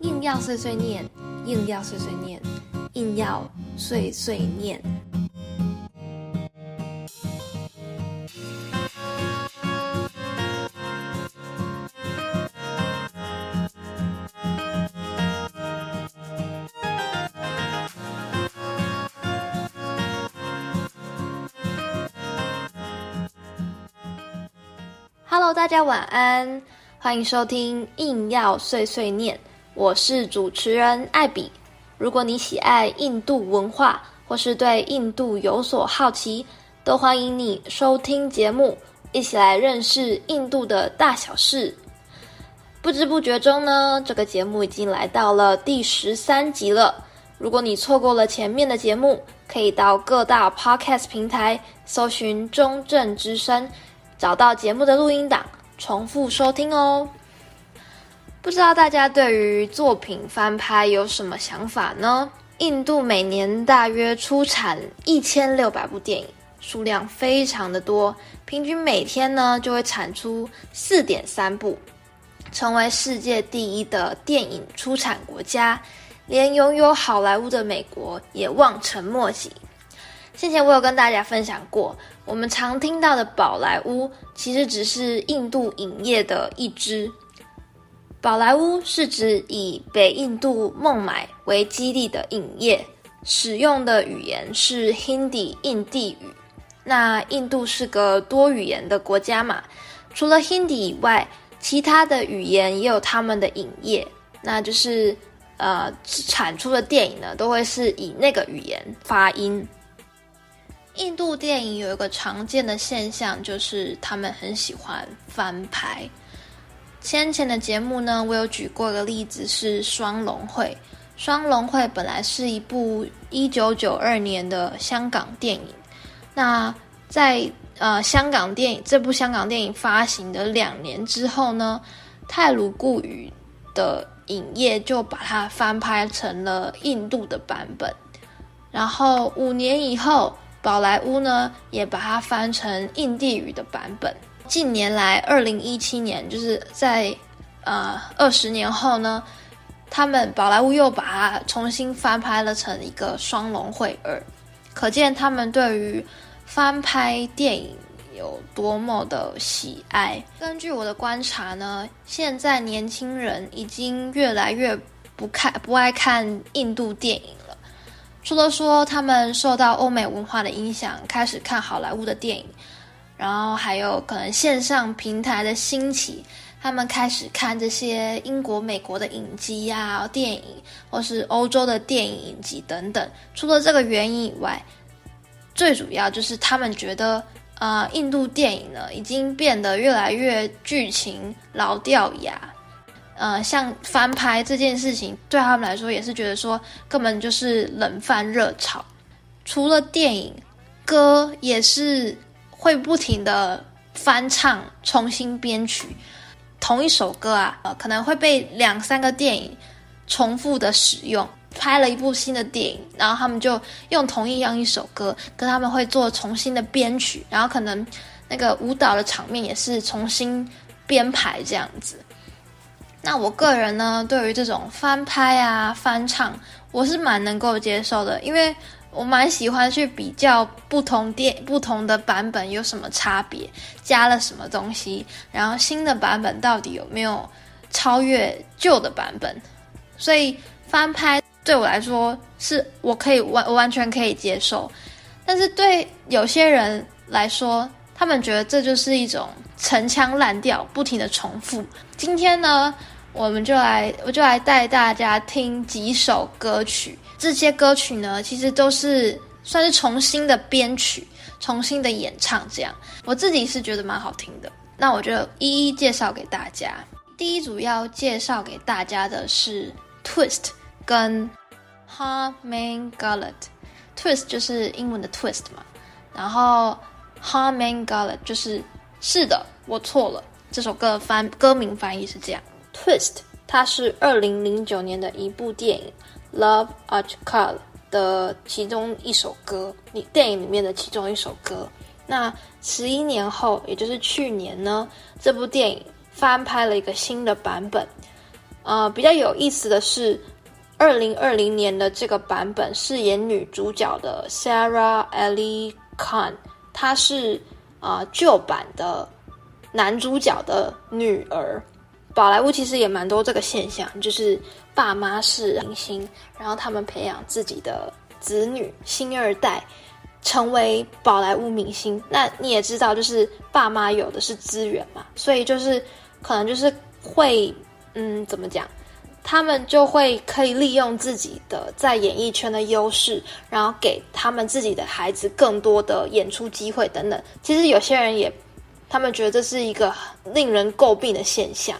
硬要碎碎念，硬要碎碎念，硬要碎碎念。Hello， 大家晚安，欢迎收听《硬要碎碎念》，我是主持人艾比。如果你喜爱印度文化，或是对印度有所好奇，都欢迎你收听节目，一起来认识印度的大小事。不知不觉中呢，这个节目已经来到了第13集了。如果你错过了前面的节目，可以到各大 podcast 平台搜寻中正之声，找到节目的录音档，重复收听哦。不知道大家对于作品翻拍有什么想法呢？印度每年大约出产1600部电影，数量非常的多，平均每天呢就会产出 4.3 部，成为世界第一的电影出产国家，连拥有好莱坞的美国也望尘莫及。先前我有跟大家分享过，我们常听到的宝莱坞其实只是印度影业的一支。宝莱坞是指以北印度孟买为基地的影业，使用的语言是 Hindi 印地语。那印度是个多语言的国家嘛，除了 Hindi 以外，其他的语言也有他们的影业，那就是产出的电影呢都会是以那个语言发音。印度电影有一个常见的现象，就是他们很喜欢翻拍。先前的节目呢，我有举过的例子是双龙会。双龙会本来是一部1992年的香港电影，那在这部香港电影发行的2年之后呢，泰鲁固语的影业就把它翻拍成了印度的版本，然后5年以后宝莱坞呢也把它翻成印地语的版本。近年来2017年就是在20年后呢，他们宝莱坞又把它重新翻拍了成一个双龙会2，可见他们对于翻拍电影有多么的喜爱。根据我的观察呢，现在年轻人已经越来越不爱看印度电影了。除了说他们受到欧美文化的影响，开始看好莱坞的电影，然后还有可能线上平台的兴起，他们开始看这些英国、美国的影集啊、电影，或是欧洲的电影影集等等。除了这个原因以外，最主要就是他们觉得印度电影呢已经变得越来越剧情老掉牙。像翻拍这件事情对他们来说也是觉得说根本就是冷饭热炒。除了电影，歌也是会不停的翻唱重新编曲，同一首歌啊，可能会被2-3个电影重复的使用。拍了一部新的电影，然后他们就用同样一首歌，跟他们会做重新的编曲，然后可能那个舞蹈的场面也是重新编排这样子。那我个人呢，对于这种翻拍啊、翻唱，我是蛮能够接受的，因为我蛮喜欢去比较不同的版本有什么差别，加了什么东西，然后新的版本到底有没有超越旧的版本。所以翻拍对我来说是我完全可以接受，但是对有些人来说，他们觉得这就是一种陈腔滥调，不停的重复。今天呢，我就来带大家听几首歌曲。这些歌曲呢，其实都是算是重新的编曲、重新的演唱这样。我自己是觉得蛮好听的，那我就一一介绍给大家。第一组要介绍给大家的是 Twist 跟 Ha Man Galat。Twist 就是英文的 Twist 嘛，然后 Ha Man Galat 就是是的，我错了。这首歌歌名翻译是这样。Twist 它是2009年的一部电影 Love Aaj Kal 的其中一首歌，电影里面的其中一首歌。那11年后，也就是去年呢，这部电影翻拍了一个新的版本。比较有意思的是2020年的这个版本饰演女主角的 Sara Ali Khan， 她是旧版的男主角的女儿。宝莱坞其实也蛮多这个现象，就是爸妈是明星，然后他们培养自己的子女星二代成为宝莱坞明星。那你也知道，就是爸妈有的是资源嘛，所以就是可能就是会怎么讲，他们就会可以利用自己的在演艺圈的优势，然后给他们自己的孩子更多的演出机会等等。其实有些人也他们觉得这是一个令人诟病的现象。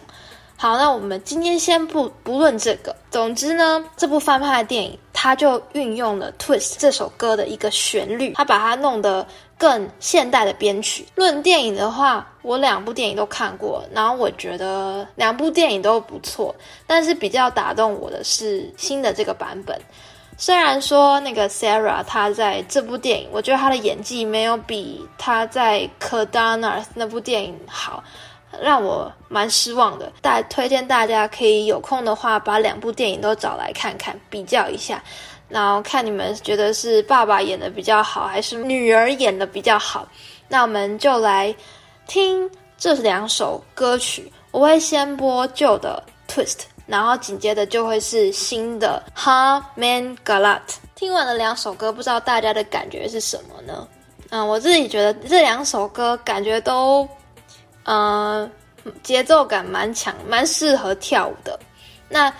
好，那我们今天先不论这个。总之呢，这部翻拍的电影它就运用了 Twist 这首歌的一个旋律，它把它弄得更现代的编曲。论电影的话，我两部电影都看过，然后我觉得两部电影都不错，但是比较打动我的是新的这个版本。虽然说那个 Sarah 她在这部电影，我觉得她的演技没有比她在 Kadana 那部电影好，让我蛮失望的。推荐大家可以有空的话把两部电影都找来看看，比较一下，然后看你们觉得是爸爸演的比较好还是女儿演的比较好。那我们就来听这两首歌曲，我会先播旧的 Twist， 然后紧接着就会是新的 Ha Man Galat。 听完了两首歌，不知道大家的感觉是什么呢？我自己觉得这两首歌感觉都节奏感蛮强，蛮适合跳舞的。那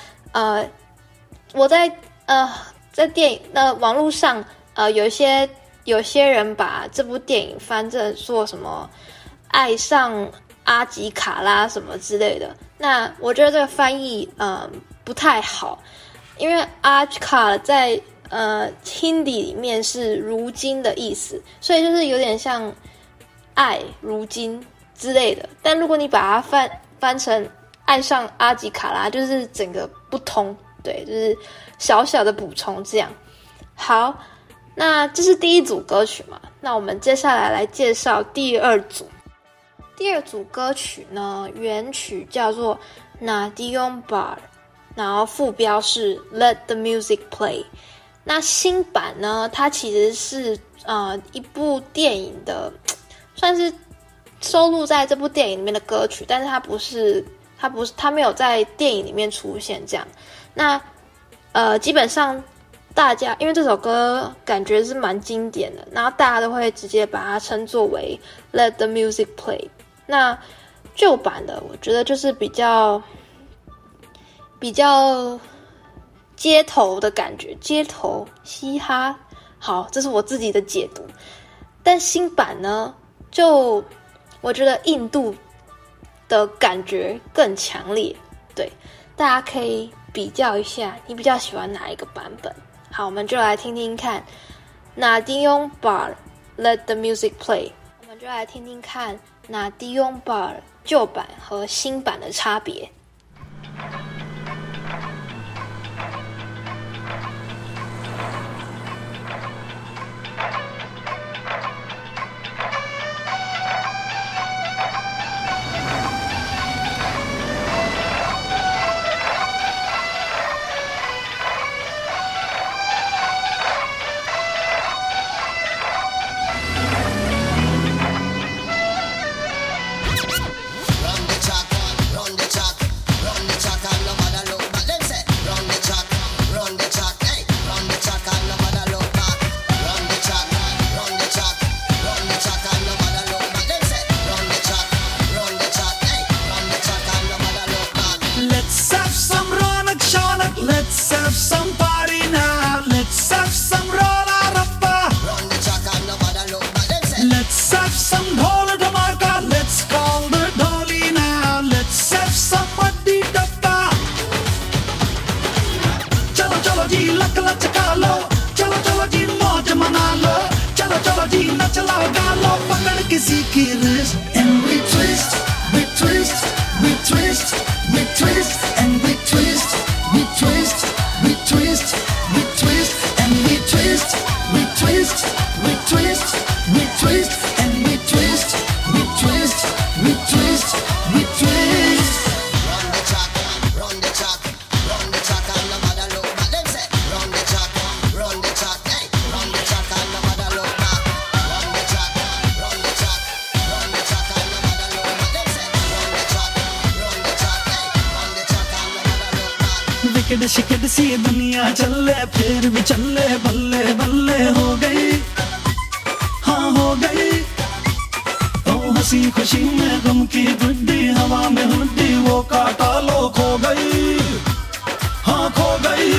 我在电影网络上有些人把这部电影翻成做什么爱上阿吉卡拉什么之类的。那我觉得这个翻译不太好，因为阿吉卡在Hindi 里面是如今的意思，所以就是有点像爱如今之类的。但如果你把它翻成爱上阿吉卡拉，就是整个不通。对，就是小小的补充这样。好，那这是第一组歌曲嘛，那我们接下来来介绍第二组。第二组歌曲呢，原曲叫做 Nadiyon Paar， 然后副标是 Let the Music Play。 那新版呢，它其实是一部电影的，算是收录在这部电影里面的歌曲，但是它没有在电影里面出现这样。那基本上大家因为这首歌感觉是蛮经典的，然后大家都会直接把它称作为 Let the Music Play。 那旧版的我觉得就是比较街头的感觉，街头嘻哈，好，这是我自己的解读。但新版呢，就我觉得印度的感觉更强烈。对，大家可以比较一下你比较喜欢哪一个版本。好，我们就来听听看 Nadiyon Paar Let the Music Play。 我们就来听听看 Nadiyon Paar 旧版和新版的差别。We twist. Run the track, शिकड़ शिकड़ सी दुनिया चले फिर भी चले बल्ले बल्ले हो गई, हाँ हो गई। ओ हंसी खुशी में गम की गुड्डी हवा में हुड्डी वो काटा लो खो गई, हाँ खो गई।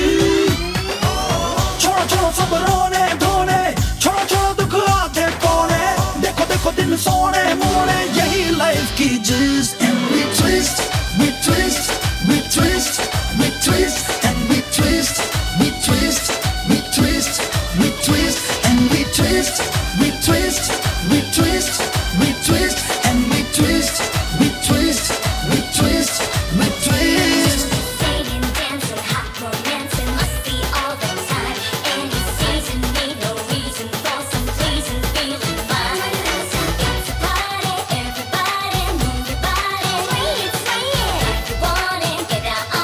छोड़ो छोड़ो सब रोने धोने, छोड़ो छोड़ो दुख आधे कोने, देखो देखो दिन सोने मोड़े, यही लाइफ की gist and we twist we twist we twist we twist and we twist we twist we twist we twist and we twist we twist we twist we twist and we twist we twist we twist we twist singing dancing hot romancing must be all the time and it seems to me no reason for some pleasing feeling fun it's a party everybody move your body sway it if you want it get out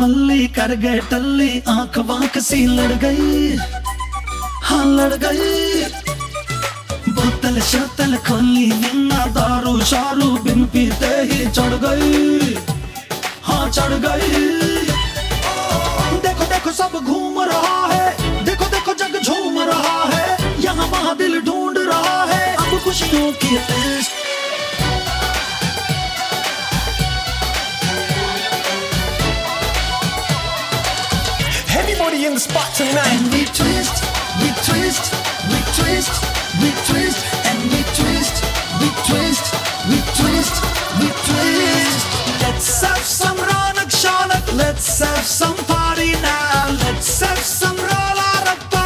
मल्ली कर गए टल्ली आंख वांख सी लड़ गई, हाँ लड़ गई। बोतल शतल खोली निन्ना दारू शारू बिन पीते ही चढ़ गई, हाँ चढ़ गई। देखो देखो सब घूम रहा है, देखो देखो जग झूम रहा है, यहाँ वहाँ दिल ढूंढ रहा है अब खुशियों की taste. in the spot tonight and we twist we twist we twist we twist and we twist we twist we twist we twist let's have some ronak shanak let's have some party now let's have some rola rappa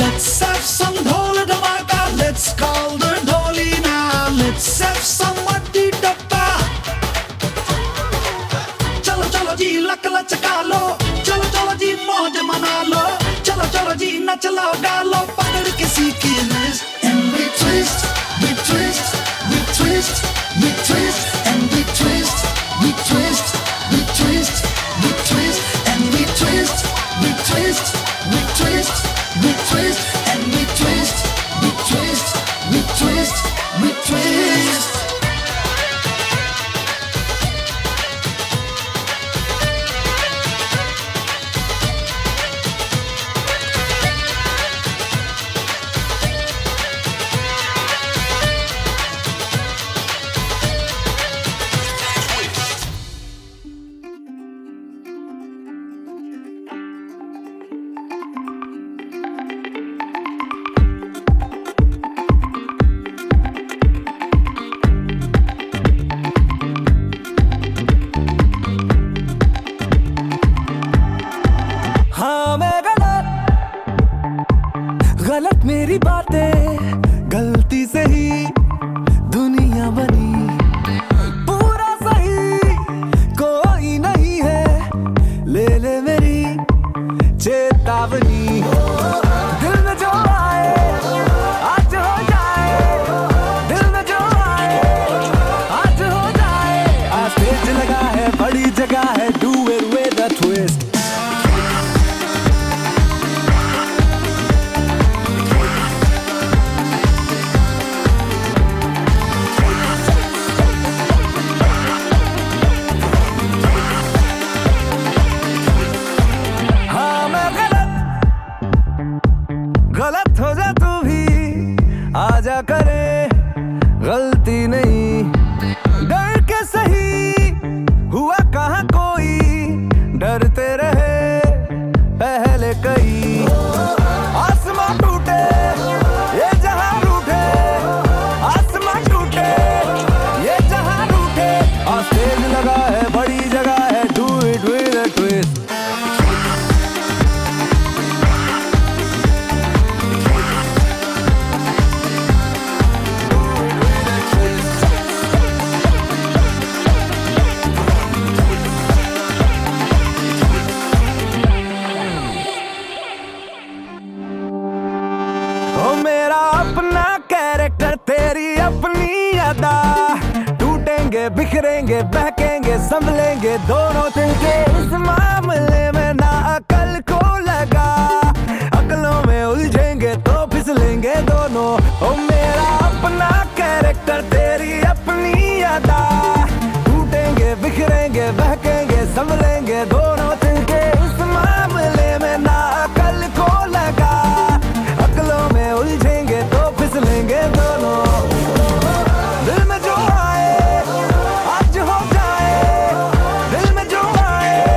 let's have some dhola dhamaka let's call the dholi now let's have some matti tappa chalo chalo ji lakla chaka चलाओ डालो पकड़ किसी की नस and we twist we twist we twist we twist and we twist we twist we twist we twist and we twist we twist we twist we twist and we twist we twist we twist we twist तेरी अपनी अदा, टूटेंगे बिखरेंगे बहकेंगे संभलेंगे दोनों दिल के। इस मामले में ना अकल को लगा, अकलों में उलझेंगे तो फिसलेंगे दोनों। ओ मेरा अपना कैरेक्टर तेरी अपनी अदा, टूटेंगे बिखरेंगे बहकेंगे संभलेंगे दोनों दिल के। इस मामले में ना अकल को लगा, अकलों में उलझेंगे तो फिसलेंगे दोनों। दिल में जो आए आज हो जाए, दिल में जो आए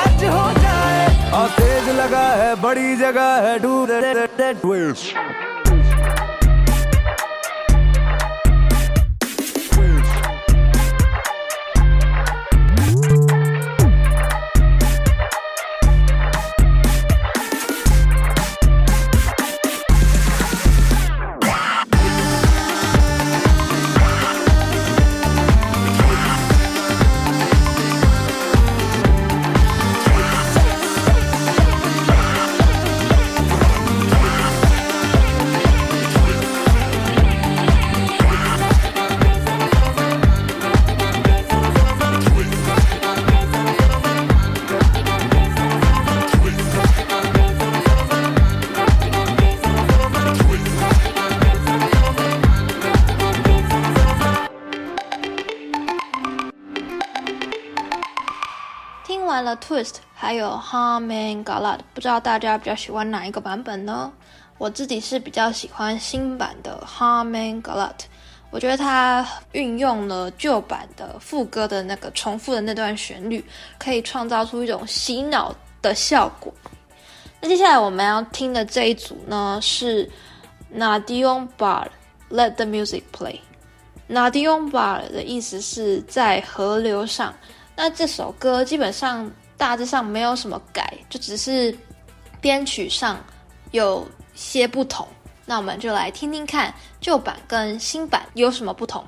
आज हो जाए। और तेज लगा है बड़ी जगह है डूब रहे। Twist 还有 Hum and Galat， 不知道大家比较喜欢哪一个版本呢？我自己是比较喜欢新版的 Hum and Galat， 我觉得它运用了旧版的副歌的那个重复的那段旋律，可以创造出一种洗脑的效果。那接下来我们要听的这一组呢是 Nadiyon Paar Let the Music Play。 Nadiyon Paar 的意思是在河流上，那这首歌基本上大致上没有什么改，就只是编曲上有些不同。那我们就来听听看旧版跟新版有什么不同。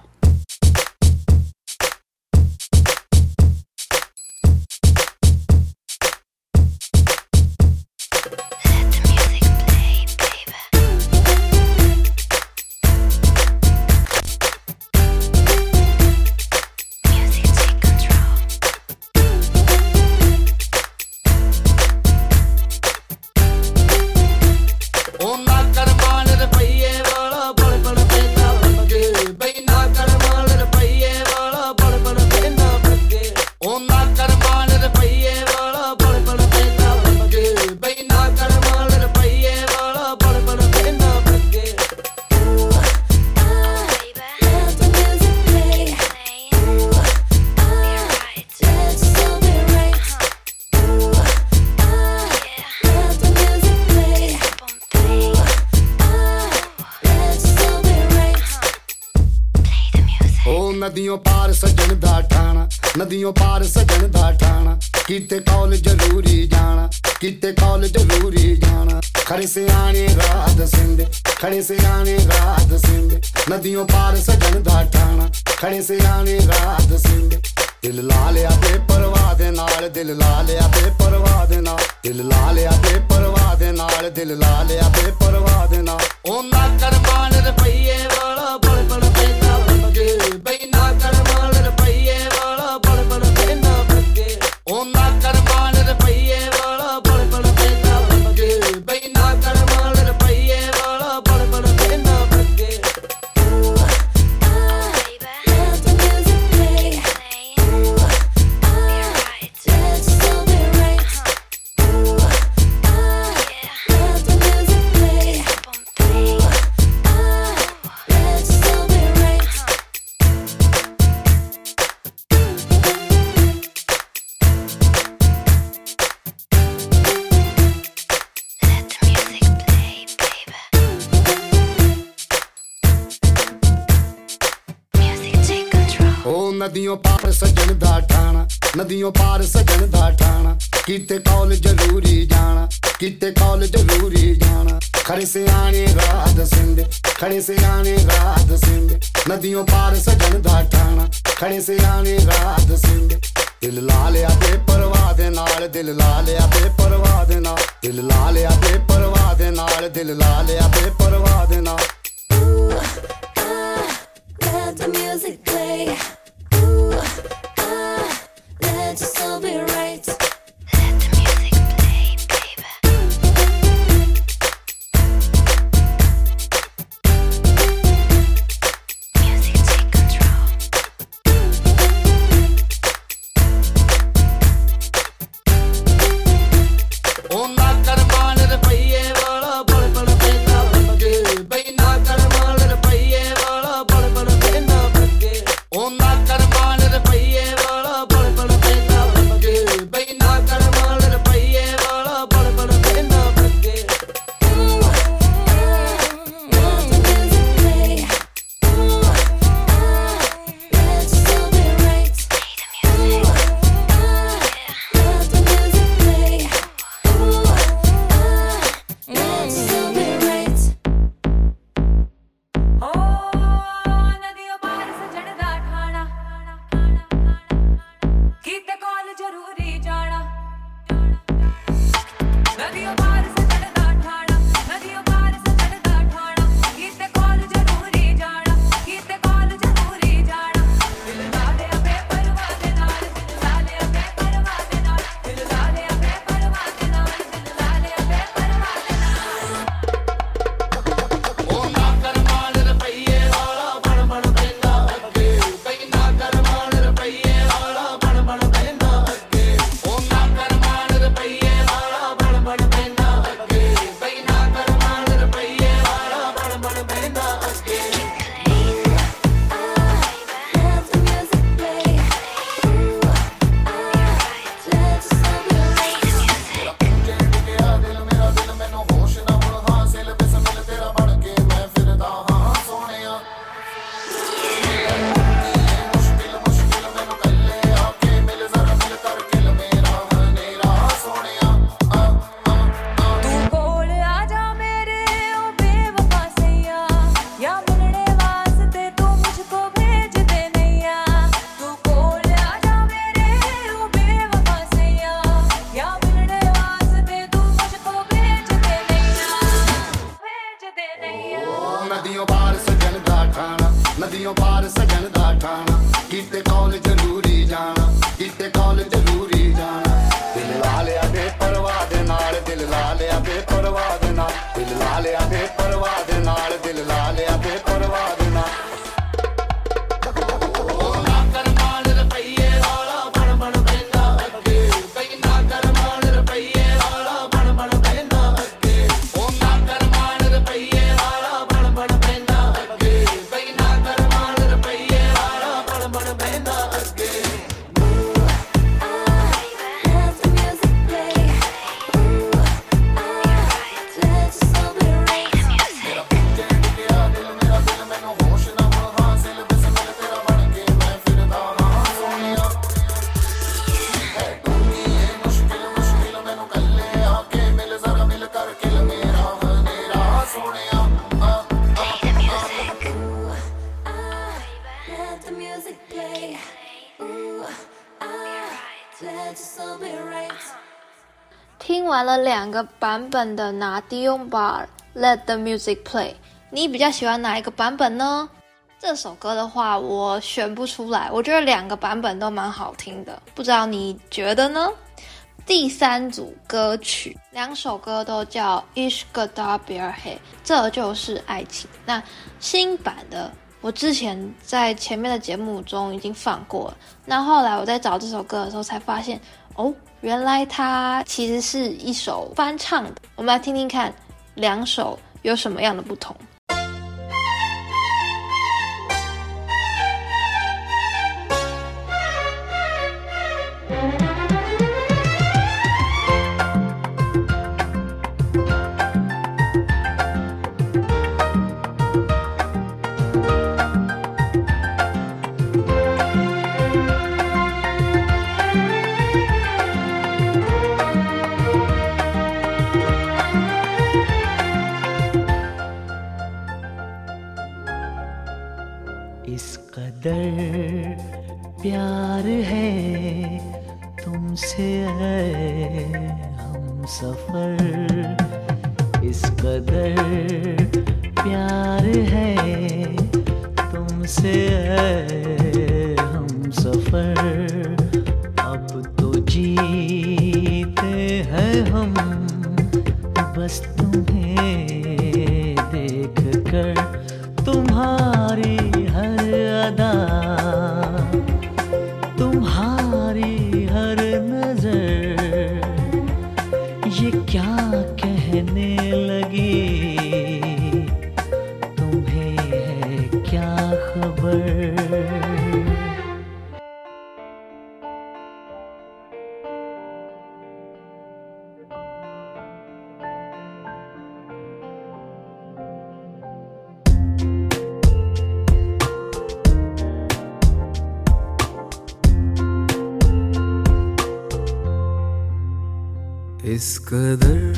नदियों पार सजन दा ठाणा, नदियों पार सजन दा ठाणा, किते कॉल जरूरी जाना, किते कॉल जरूरी जाना। खड़े से आने रात सिंध, खड़े से आने रात सिंध, नदियों पार सजन दा ठाणा, खड़े से आने रात सिंध। दिल ला लिया बेपरवाह दे नाल, दिल ला लिया बेपरवाह दे नाल, दिल ला लिया बेपरवाह दे नाल, दिल ला लिया बेपरवाह दे नाल। ओ ना कुर्बान रुपये वाला बड़ बड़ पैदा लगे बई। नदियों पार सजन दा ठाणा, नदियों पार सजन दा ठाणा, किते कॉल जरूरी जाना, किते कॉल जरूरी जाना। खड़े से आने रात सिंध, खड़े से आने रात सिंध, नदियों पार सजन दा ठाणा, खड़े से आने रात सिंध। दिल ला लिया बेपरवाह दे नाल, दिल ला लिया बेपरवाह दे नाल, दिल ला लिया बेपरवाह दे नाल, दिल ला लिया बेपरवाह दे नाल। नदियों पार सजन दा ठाणा, नदियों पार सजन दा ठाणा, किते कॉल जरूरी जाना, किते कॉल जरूरी जाना। दिल ला लिया बेपरवाह दे नाल, दिल ला लिया बेपरवाह दे नाल, दिल ला लिया बेपरवाह दे नाल, दिल ला लिया बेपरवाह दे नाल। ओ ना कर मान रपइए वाला बण बण पैंदा अगे, कई ना कर मान रपइए वाला बण बण पैंदा अगे, ओ ना कर मान रपइए听完了两个版本的 Nadiyon Paar Let the Music Play， 你比较喜欢哪一个版本呢？这首歌的话我选不出来，我觉得两个版本都蛮好听的，不知道你觉得呢？第三组歌曲，两首歌都叫 Ishqwala Love， 这就是爱情。那新版的我之前在前面的节目中已经放过了，那后来我在找这首歌的时候才发现，哦，原来它其实是一首翻唱的。我们来听听看两首有什么样的不同。इस कदर प्यार है तुमसे हम सफर, इस कदर प्यार है तुमसे हम सफर, अब तो जीते हैं हम बस तुम्हें देख कर, तुम्हारी हर अदा, तुम्हारी हर नजर, ये क्या कहने लगी, तुम्हें है क्या खबर। इस कदर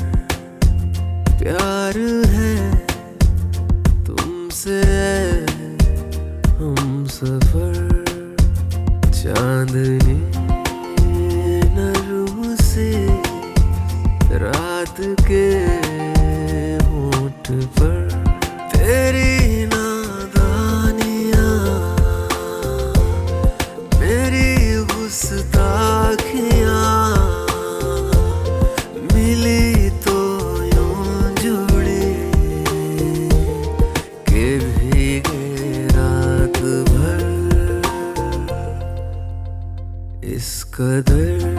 प्यार है तुमसे हम सफर, चांदनी नरम से रात के होंठ पर, तेरी नादानियाँ मेरी गुस्ताखियाँ, कदर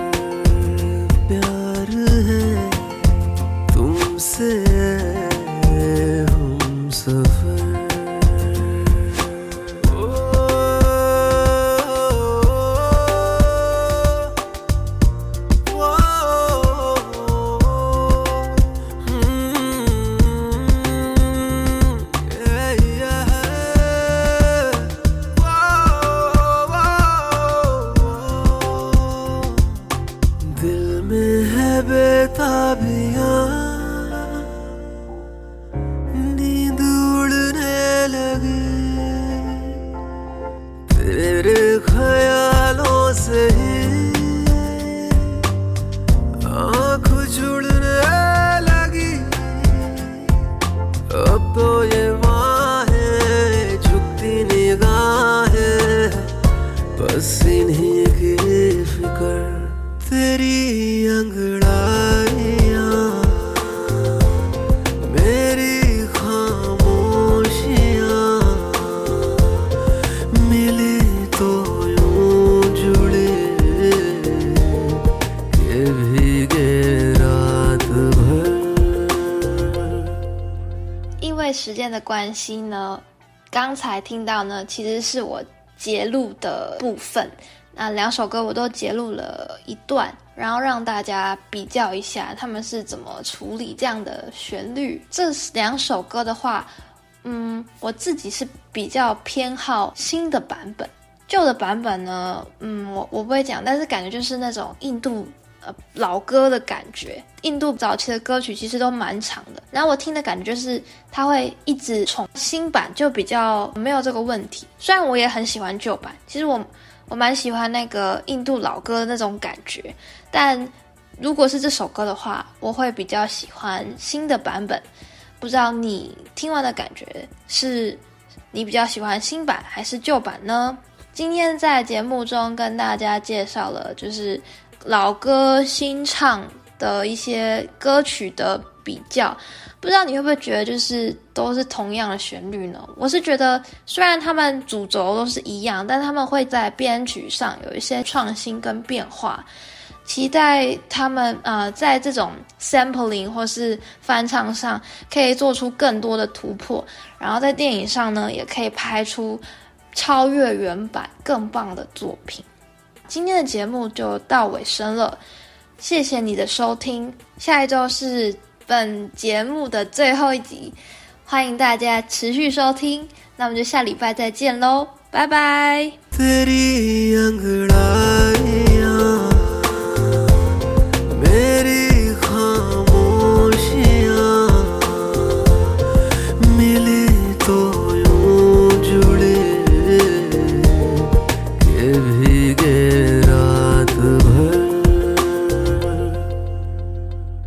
प्यार है तुमसे हम सफर। 的关系呢，刚才听到呢，其实是我节录的部分。那两首歌我都节录了一段，然后让大家比较一下他们是怎么处理这样的旋律。这两首歌的话，我自己是比较偏好新的版本。旧的版本呢，我不会讲，但是感觉就是那种印度老歌的感觉。印度早期的歌曲其实都蛮长的，然后我听的感觉就是它会一直重新版，就比较没有这个问题。虽然我也很喜欢旧版，其实我蛮喜欢那个印度老歌的那种感觉，但如果是这首歌的话，我会比较喜欢新的版本。不知道你听完的感觉是你比较喜欢新版还是旧版呢？今天在节目中跟大家介绍了就是老歌新唱的一些歌曲的比较，不知道你会不会觉得就是都是同样的旋律呢？我是觉得虽然他们主轴都是一样，但他们会在编曲上有一些创新跟变化，期待他们在这种 sampling 或是翻唱上可以做出更多的突破，然后在电影上呢也可以拍出超越原版更棒的作品。今天的节目就到尾声了，谢谢你的收听，下一周是本节目的最后一集，欢迎大家持续收听，那我们就下礼拜再见咯，拜拜。